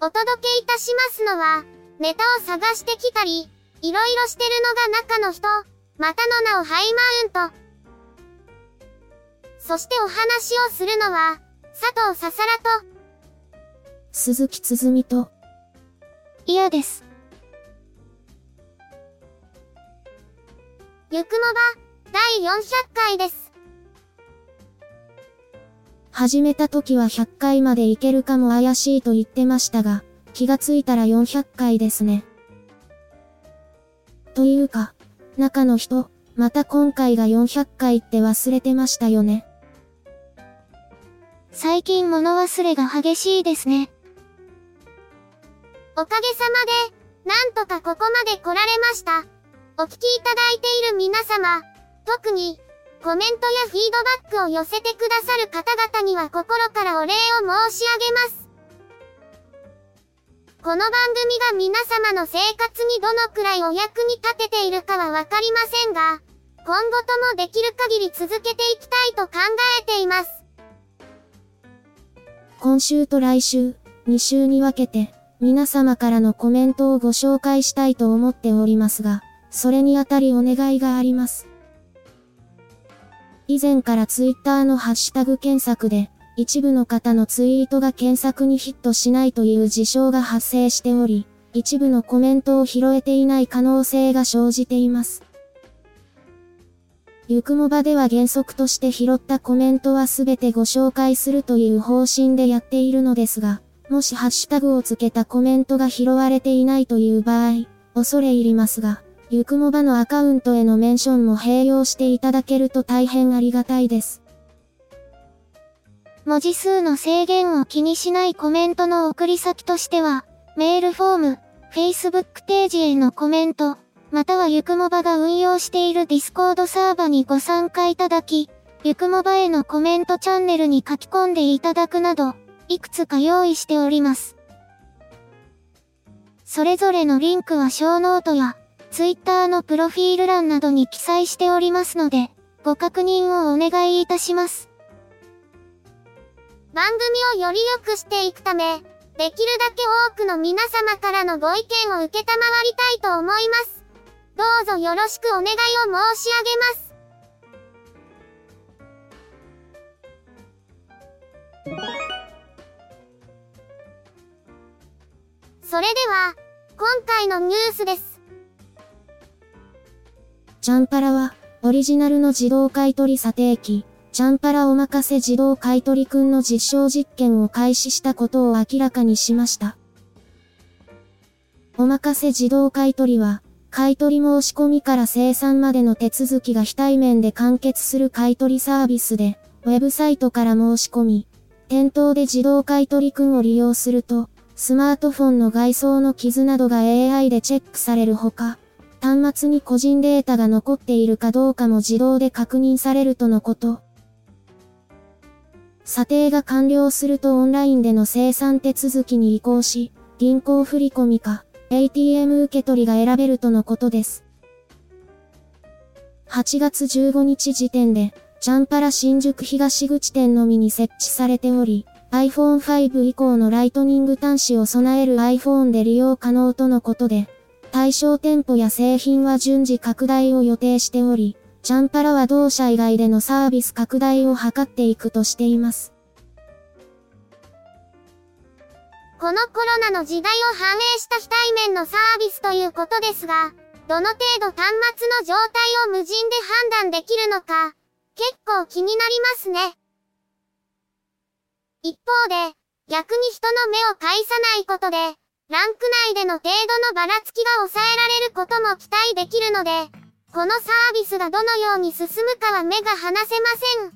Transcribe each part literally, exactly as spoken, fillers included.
お届けいたしますのは、ネタを探してきたり、いろいろしてるのが中の人、またの名をハイマウント。そしてお話をするのは、佐藤ささらと、鈴木つづみと、auです。ゆくもば、だいよんひゃっかいです。始めた時はひゃっかいまでいけるかも怪しいと言ってましたが、気がついたらよんひゃっかいですね。というか、中の人、また今回がよんひゃっかいって忘れてましたよね。最近物忘れが激しいですね。おかげさまで、なんとかここまで来られました。お聞きいただいている皆様、特に、コメントやフィードバックを寄せてくださる方々には心からお礼を申し上げます。この番組が皆様の生活にどのくらいお役に立てているかはわかりませんが、今後ともできる限り続けていきたいと考えています。今週と来週、に週に分けて、皆様からのコメントをご紹介したいと思っておりますが、それにあたりお願いがあります。以前からツイッターのハッシュタグ検索で、一部の方のツイートが検索にヒットしないという事象が発生しており、一部のコメントを拾えていない可能性が生じています。ゆくもばでは原則として拾ったコメントはすべてご紹介するという方針でやっているのですが、もしハッシュタグをつけたコメントが拾われていないという場合、恐れ入りますが、ゆくもばのアカウントへのメンションも併用していただけると大変ありがたいです。文字数の制限を気にしないコメントの送り先としては、メールフォーム、Facebook ページへのコメント、またはゆくもばが運用している Discord サーバにご参加いただき、ゆくもばへのコメントチャンネルに書き込んでいただくなど、いくつか用意しております。それぞれのリンクは小ノートや、ツイッターのプロフィール欄などに記載しておりますので、ご確認をお願いいたします。番組をより良くしていくため、できるだけ多くの皆様からのご意見を受けたまわりたいと思います。どうぞよろしくお願いを申し上げます。それでは、今回のニュースです。チャンパラは、オリジナルの自動買取査定機、チャンパラおまかせ自動買取くんの実証実験を開始したことを明らかにしました。おまかせ自動買取は、買取申し込みから生産までの手続きが非対面で完結する買取サービスで、ウェブサイトから申し込み、店頭で自動買取くんを利用すると、スマートフォンの外装の傷などが エーアイ でチェックされるほか、端末に個人データが残っているかどうかも自動で確認されるとのこと。査定が完了するとオンラインでの生産手続きに移行し、銀行振込か、エーティーエム 受け取りが選べるとのことです。はちがつじゅうごにち時点で、チャンパラ新宿東口店のみに設置されており、アイフォーンファイブ 以降のライトニング端子を備える iPhone で利用可能とのことで、対象店舗や製品は順次拡大を予定しており、チャンパラは同社以外でのサービス拡大を図っていくとしています。このコロナの時代を反映した非対面のサービスということですが、どの程度端末の状態を無人で判断できるのか、結構気になりますね。一方で、逆に人の目を介さないことで、ランク内での程度のばらつきが抑えられることも期待できるので、このサービスがどのように進むかは目が離せません。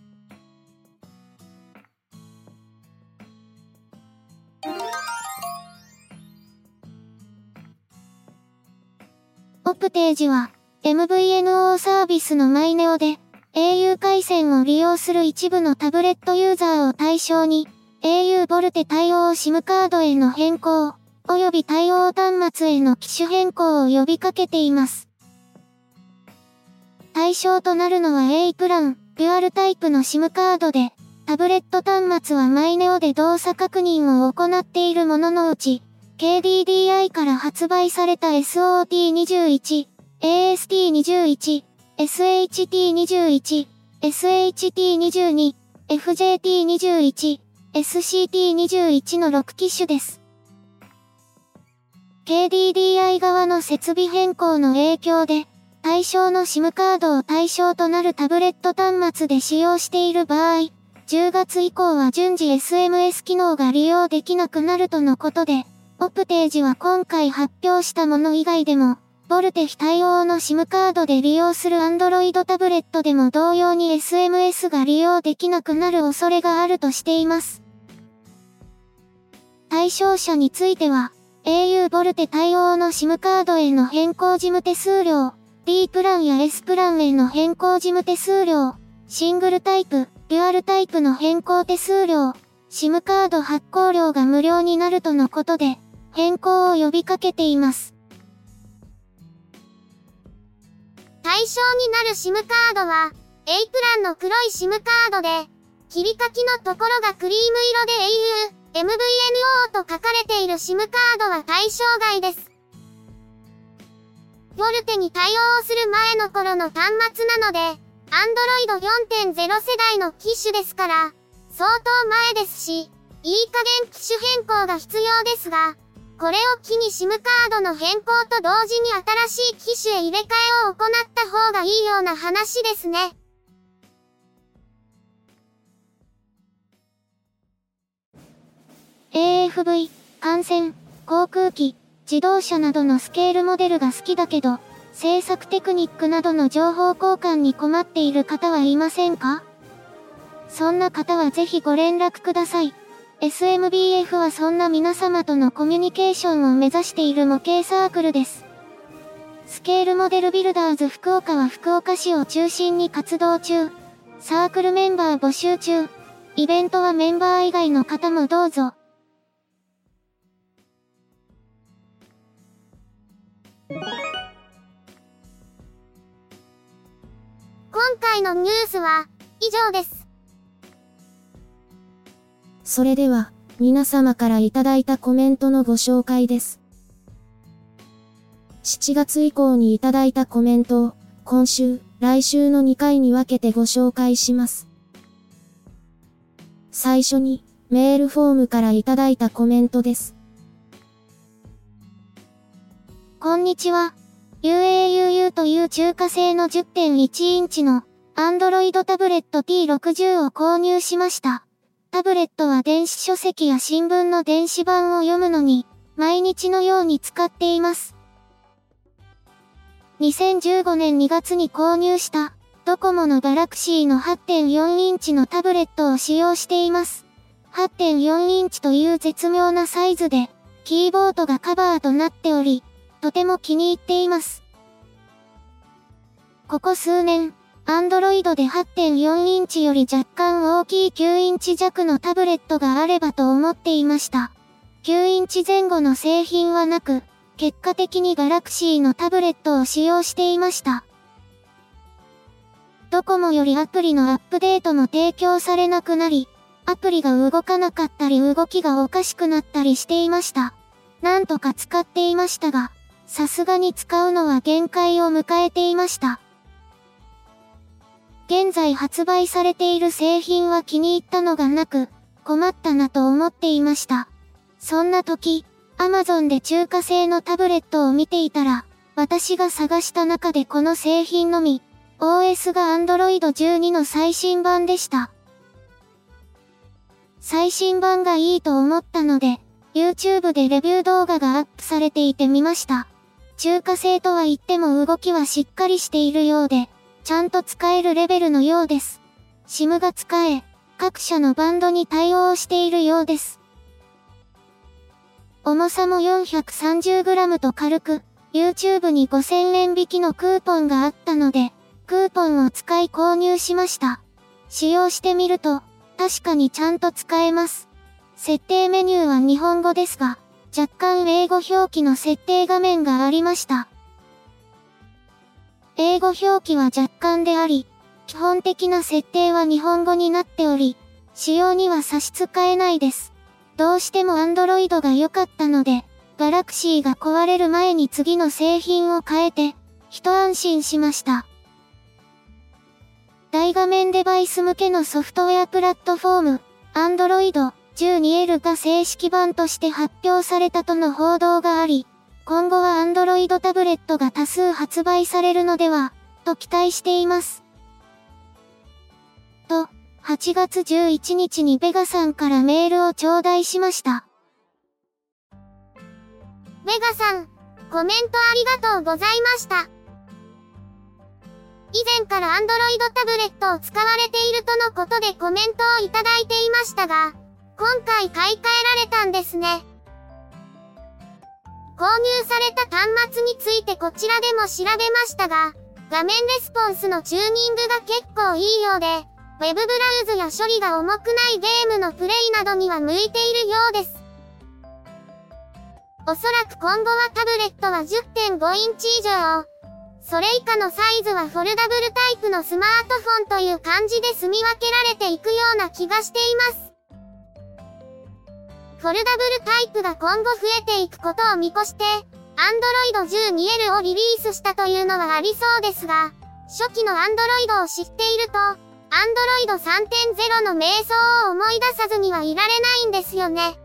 オプテージは エムブイエヌオー サービスのマイネオで au 回線を利用する一部のタブレットユーザーを対象に au VoLTE 対応 SIM カードへの変更及び対応端末への機種変更を呼びかけています。対象となるのは au プラン、デュアルタイプの SIM カードでタブレット端末はマイネオで動作確認を行っているもののうちケーディーディーアイ から発売された エスオーティーにじゅういち、エーエスティーにじゅういち、エスエイチティーにじゅういち、エスエイチティーにじゅうに、エフジェーティーにじゅういち、エスシーティーにじゅういちのろく機種です。ケーディーディーアイ 側の設備変更の影響で、対象の SIM カードを対象となるタブレット端末で使用している場合、じゅうがつ以降は順次 エスエムエス 機能が利用できなくなるとのことで、オプテージは今回発表したもの以外でも、VoLTE非対応の SIM カードで利用する Android タブレットでも同様に エスエムエス が利用できなくなる恐れがあるとしています。対象者については、au VoLTE対応の SIM カードへの変更事務手数料、D プランや S プランへの変更事務手数料、シングルタイプ、デュアルタイプの変更手数料、SIM カード発行料が無料になるとのことで、変更を呼びかけています。対象になる SIM カードは、au プランの黒い SIM カードで、切り欠きのところがクリーム色で au、エムブイエヌオー と書かれている SIM カードは対象外です。VoLTEに対応する前の頃の端末なので、Android よんてんゼロ 世代の機種ですから、相当前ですし、いい加減機種変更が必要ですが、これを機に SIM カードの変更と同時に新しい機種へ入れ替えを行った方がいいような話ですね。エーエフブイ、艦船、航空機、自動車などのスケールモデルが好きだけど、制作テクニックなどの情報交換に困っている方はいませんか？そんな方はぜひご連絡ください。エスエムビーエフ はそんな皆様とのコミュニケーションを目指している模型サークルです。スケールモデルビルダーズ福岡は福岡市を中心に活動中。サークルメンバー募集中。イベントはメンバー以外の方もどうぞ。今回のニュースは以上です。それでは、皆様からいただいたコメントのご紹介です。しちがつ以降にいただいたコメントを、今週、来週のにかいに分けてご紹介します。最初に、メールフォームからいただいたコメントです。こんにちは。ユーエーユーユー という中華製の じゅってんいちインチの、Android タブレット ティーろくじゅう を購入しました。タブレットは電子書籍や新聞の電子版を読むのに、毎日のように使っています。にせんじゅうごねんにがつに購入した、ドコモのガラクシーの はちてんよんインチのタブレットを使用しています。はちてんよんインチという絶妙なサイズで、キーボードがカバーとなっており、とても気に入っています。ここ数年、Android で はちてんよんインチより若干大きいきゅうインチじゃくのタブレットがあればと思っていました。きゅうインチぜん後の製品はなく、結果的にガラクシーのタブレットを使用していました。ドコモよりアプリのアップデートも提供されなくなり、アプリが動かなかったり動きがおかしくなったりしていました。なんとか使っていましたが、さすがに使うのは限界を迎えていました。現在発売されている製品は気に入ったのがなく、困ったなと思っていました。そんな時、Amazon で中華製のタブレットを見ていたら、私が探した中でこの製品のみ、オーエス が アンドロイドじゅうに の最新版でした。最新版がいいと思ったので、YouTube でレビュー動画がアップされていて見ました。中華製とは言っても動きはしっかりしているようで、ちゃんと使えるレベルのようです。SIM が使え、各社のバンドに対応しているようです。重さも よんひゃくさんじゅうグラム と軽く、YouTube にごせんえん引きのクーポンがあったので、クーポンを使い購入しました。使用してみると、確かにちゃんと使えます。設定メニューは日本語ですが、若干英語表記の設定画面がありました。英語表記は若干であり、基本的な設定は日本語になっており、仕様には差し支えないです。どうしても Android が良かったので、Galaxy が壊れる前に次の製品を変えて、一安心しました。大画面デバイス向けのソフトウェアプラットフォーム、アンドロイドじゅうにエル が正式版として発表されたとの報道があり、今後は Android タブレットが多数発売されるのでは、と期待しています。と、はちがつじゅういちにちにベガさんからメールを頂戴しました。ベガさん、コメントありがとうございました。以前から Android タブレットを使われているとのことでコメントをいただいていましたが、今回買い替えられたんですね。購入された端末についてこちらでも調べましたが、画面レスポンスのチューニングが結構いいようで、ウェブブラウザや処理が重くないゲームのプレイなどには向いているようです。おそらく今後はタブレットは じゅってんごインチ以上、それ以下のサイズはフォルダブルタイプのスマートフォンという感じで住み分けられていくような気がしています。フォルダブルタイプが今後増えていくことを見越して、アンドロイドじゅうにエル をリリースしたというのはありそうですが、初期の Android を知っていると、アンドロイドさんてんゼロ の迷走を思い出さずにはいられないんですよね。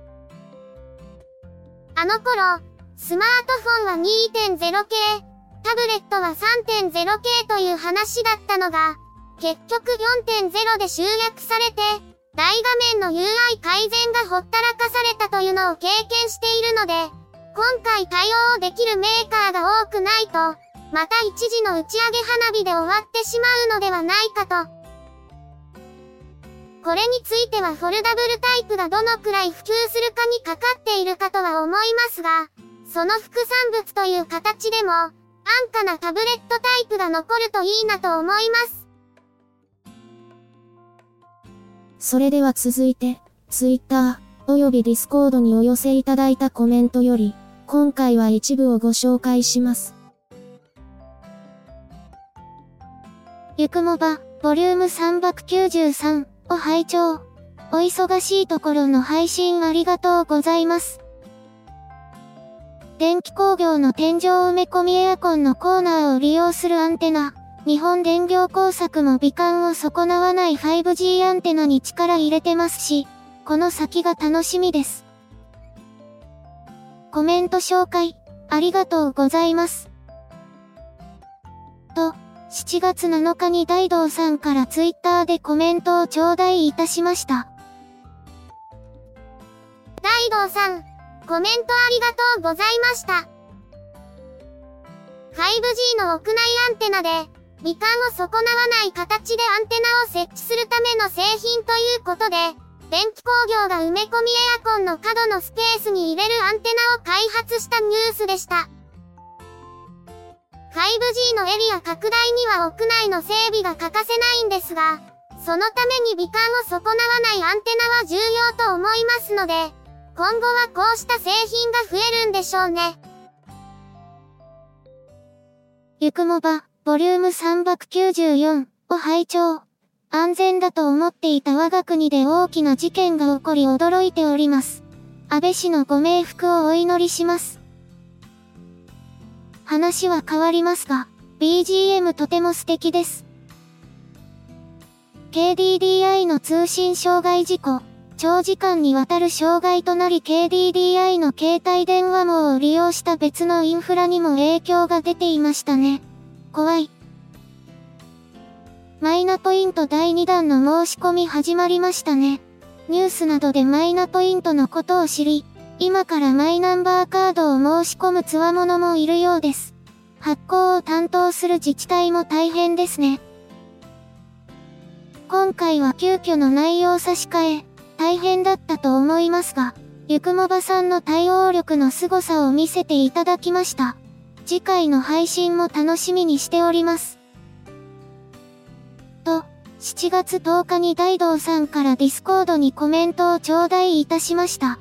あの頃、スマートフォンは にてんゼロ 系、タブレットは さんてんゼロ 系という話だったのが、結局 よんてんゼロ で集約されて、大画面の ユーアイ 改善がほったらかされたというのを経験しているので、今回対応できるメーカーが多くないと、また一時の打ち上げ花火で終わってしまうのではないかと。これについてはフォルダブルタイプがどのくらい普及するかにかかっているかとは思いますが、その副産物という形でも、安価なタブレットタイプが残るといいなと思います。それでは続いて、Twitter、および Discord にお寄せいただいたコメントより、今回は一部をご紹介します。ゆくもば、ボリュームさんびゃくきゅうじゅうさんを拝聴。お忙しいところの配信ありがとうございます。電気工業の天井埋め込みエアコンのコーナーを利用するアンテナ、日本電業工作も美観を損なわない ファイブジー アンテナに力入れてますし、この先が楽しみです。コメント紹介、ありがとうございます。と、しちがつなのかに大道さんからツイッターでコメントを頂戴いたしました。大道さん、コメントありがとうございました。ファイブジー の屋内アンテナで、美観を損なわない形でアンテナを設置するための製品ということで、電気工業が埋め込みエアコンの角のスペースに入れるアンテナを開発したニュースでした。ファイブジー のエリア拡大には屋内の整備が欠かせないんですが、そのために美観を損なわないアンテナは重要と思いますので、今後はこうした製品が増えるんでしょうね。ゆくもば、ボリュームさんびゃくきゅうじゅうよんを拝聴。安全だと思っていた我が国で大きな事件が起こり驚いております。安倍氏のご冥福をお祈りします。話は変わりますが、ビージーエム とても素敵です。ケーディーディーアイ の通信障害事故。長時間にわたる障害となり ケーディーディーアイ の携帯電話網を利用した別のインフラにも影響が出ていましたね。怖い。マイナポイントだいにだんの申し込み始まりましたね。ニュースなどでマイナポイントのことを知り、今からマイナンバーカードを申し込む強者もいるようです。発行を担当する自治体も大変ですね。今回は急遽の内容差し替え、大変だったと思いますが、ゆくもばさんの対応力の凄さを見せていただきました。次回の配信も楽しみにしております。と、しちがつとおかに大道さんから Discord にコメントを頂戴いたしました。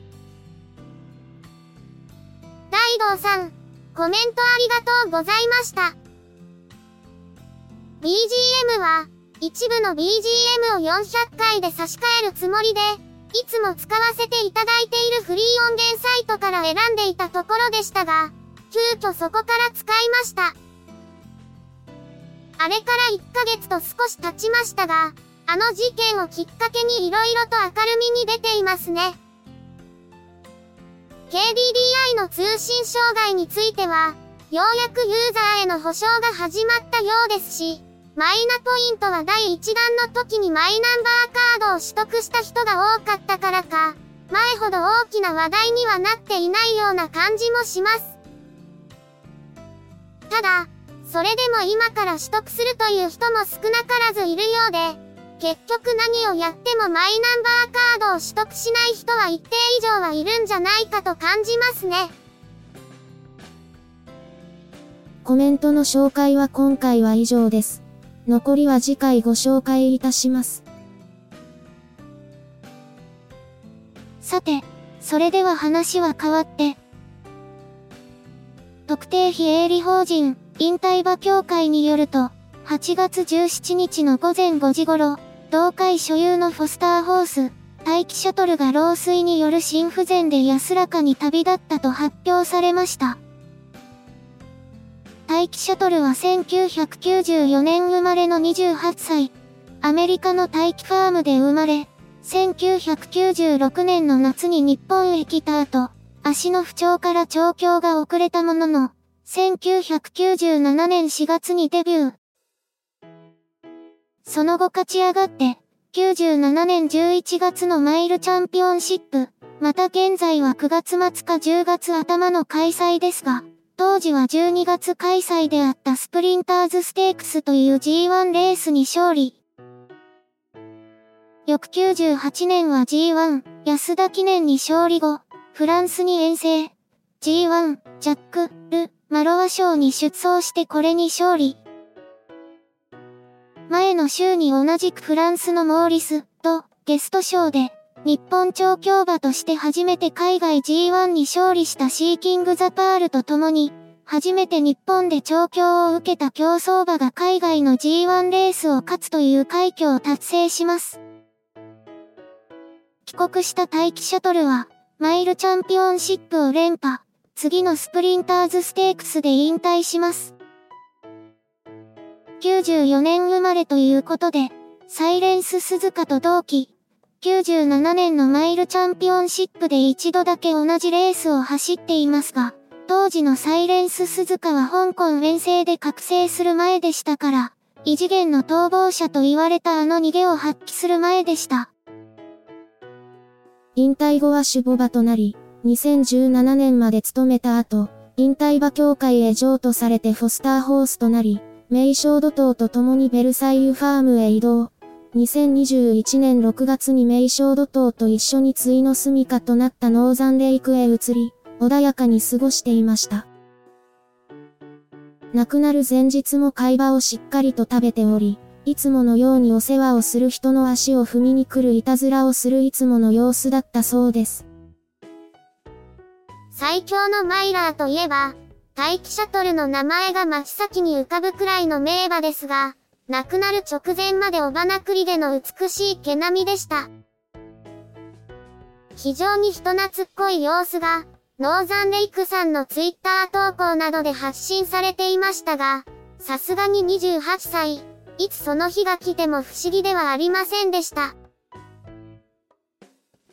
大道さん、コメントありがとうございました。ビージーエム は、一部の ビージーエム をよんひゃっかいで差し替えるつもりで、いつも使わせていただいているフリー音源サイトから選んでいたところでしたが、急遽そこから使いました。あれからいっかげつと少し経ちましたが、あの事件をきっかけに色々と明るみに出ていますね。ケーディーディーアイ の通信障害については、ようやくユーザーへの補償が始まったようですし、マイナポイントはだいいちだんの時にマイナンバーカードを取得した人が多かったからか、前ほど大きな話題にはなっていないような感じもします。ただ、それでも今から取得するという人も少なからずいるようで、結局何をやってもマイナンバーカードを取得しない人は一定以上はいるんじゃないかと感じますね。コメントの紹介は今回は以上です。残りは次回ご紹介いたします。さて、それでは話は変わって、特定非営利法人引退馬協会によると、はちがつじゅうしちにちのごぜんごじ頃、同会所有のフォスターホース、大気シャトルが漏水による心不全で安らかに旅立ったと発表されました。大気シャトルはせんきゅうひゃくきゅうじゅうよねん生まれのにじゅうはっさい、アメリカの大気ファームで生まれ、せんきゅうひゃくきゅうじゅうろくねんの夏に日本へ来た後、足の不調から調教が遅れたものの、せんきゅうひゃくきゅうじゅうななねんしがつにデビュー。その後勝ち上がって、きゅうじゅうななねんじゅういちがつのマイルチャンピオンシップ、また現在はくがつまつかじゅうがつあたまの開催ですが、当時はじゅうにがつ開催であったスプリンターズステークスという ジーワン レースに勝利。翌きゅうじゅうはちねんは ジーワン、安田記念に勝利後、フランスに遠征。ジーワン、ジャック・ル・マロワ賞に出走してこれに勝利。前の週に同じくフランスのモーリスとゲスト賞で、日本調教馬として初めて海外 ジーワン に勝利したシーキングザパールと共に、初めて日本で調教を受けた競走馬が海外の ジーワン レースを勝つという快挙を達成します。帰国した大気シャトルは、マイルチャンピオンシップを連覇、次のスプリンターズステークスで引退します。きゅうじゅうよねん生まれということで、サイレンス鈴鹿と同期、きゅうじゅうななねんのマイルチャンピオンシップで一度だけ同じレースを走っていますが、当時のサイレンス鈴鹿は香港遠征で覚醒する前でしたから、異次元の逃亡者と言われたあの逃げを発揮する前でした。引退後は種牡馬となり、にせんじゅうななねんまで勤めた後、引退馬協会へ譲渡されてフォスターホースとなり、名称怒涛と共にベルサイユファームへ移動。にせんにじゅういちねんろくがつに名称怒涛と一緒に対の住処となったノーザンレイクへ移り、穏やかに過ごしていました。亡くなる前日も貝葉をしっかりと食べており、いつものようにお世話をする人の足を踏みに来るいたずらをするいつもの様子だったそうです。最強のマイラーといえば、大気シャトルの名前が真っ先に浮かぶくらいの名馬ですが、亡くなる直前まで尾花栗での美しい毛並みでした。非常に人懐っこい様子が、ノーザンレイクさんのツイッター投稿などで発信されていましたが、さすがににじゅうはっさい、いつその日が来ても不思議ではありませんでした。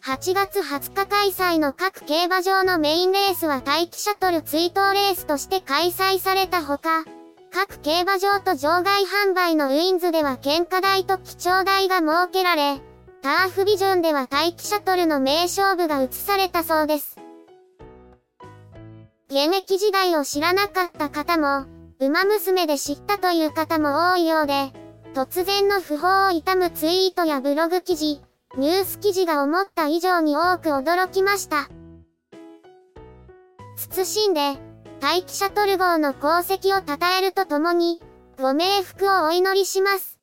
はちがつはつか開催の各競馬場のメインレースは待機シャトル追悼レースとして開催されたほか、各競馬場と場外販売のウィンズでは献花台と記帳台が設けられ、ターフビジョンでは待機シャトルの名勝負が映されたそうです。現役時代を知らなかった方も、ウマ娘で知ったという方も多いようで、突然の訃報を悼むツイートやブログ記事、ニュース記事が思った以上に多く驚きました。謹んで、待機シャトル号の功績を称えるとともに、ご冥福をお祈りします。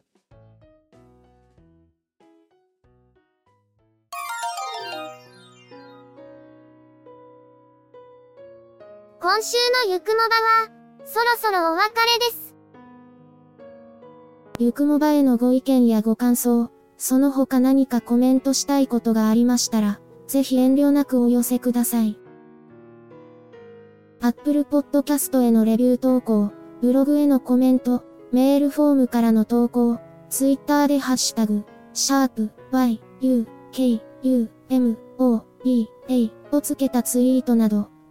今週のゆくもばは、そろそろお別れです。ゆくもばへのご意見やご感想、その他何かコメントしたいことがありましたら、ぜひ遠慮なくお寄せください。Apple Podcast へのレビュー投稿、ブログへのコメント、メールフォームからの投稿、Twitter でハッシュタグ、シャープ y, u, k, u, m, o, b, a をつけたツイートなど、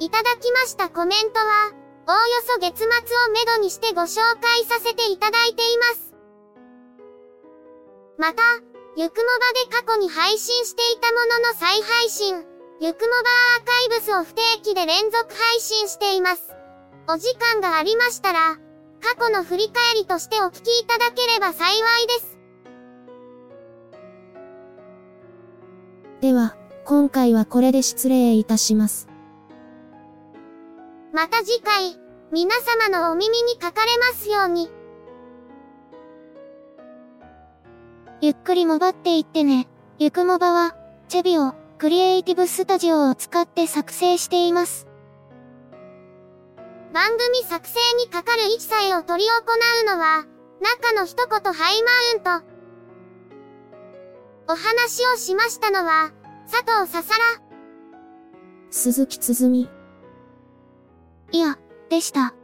いただきましたコメントは、おおよそ月末をめどにしてご紹介させていただいています。また、ゆくもばで過去に配信していたものの再配信、ゆくもばアーカイブスを不定期で連続配信しています。お時間がありましたら、過去の振り返りとしてお聞きいただければ幸いです。では、今回はこれで失礼いたします。また次回、皆様のお耳にかかれますように。ゆっくりもばっていってね。ゆくもばは、チェビオ、クリエイティブスタジオを使って作成しています。番組作成にかかる一切を取り行うのは、中の一言ハイマウント。お話をしましたのは、佐藤ささら、鈴木つづみ。いや、でした。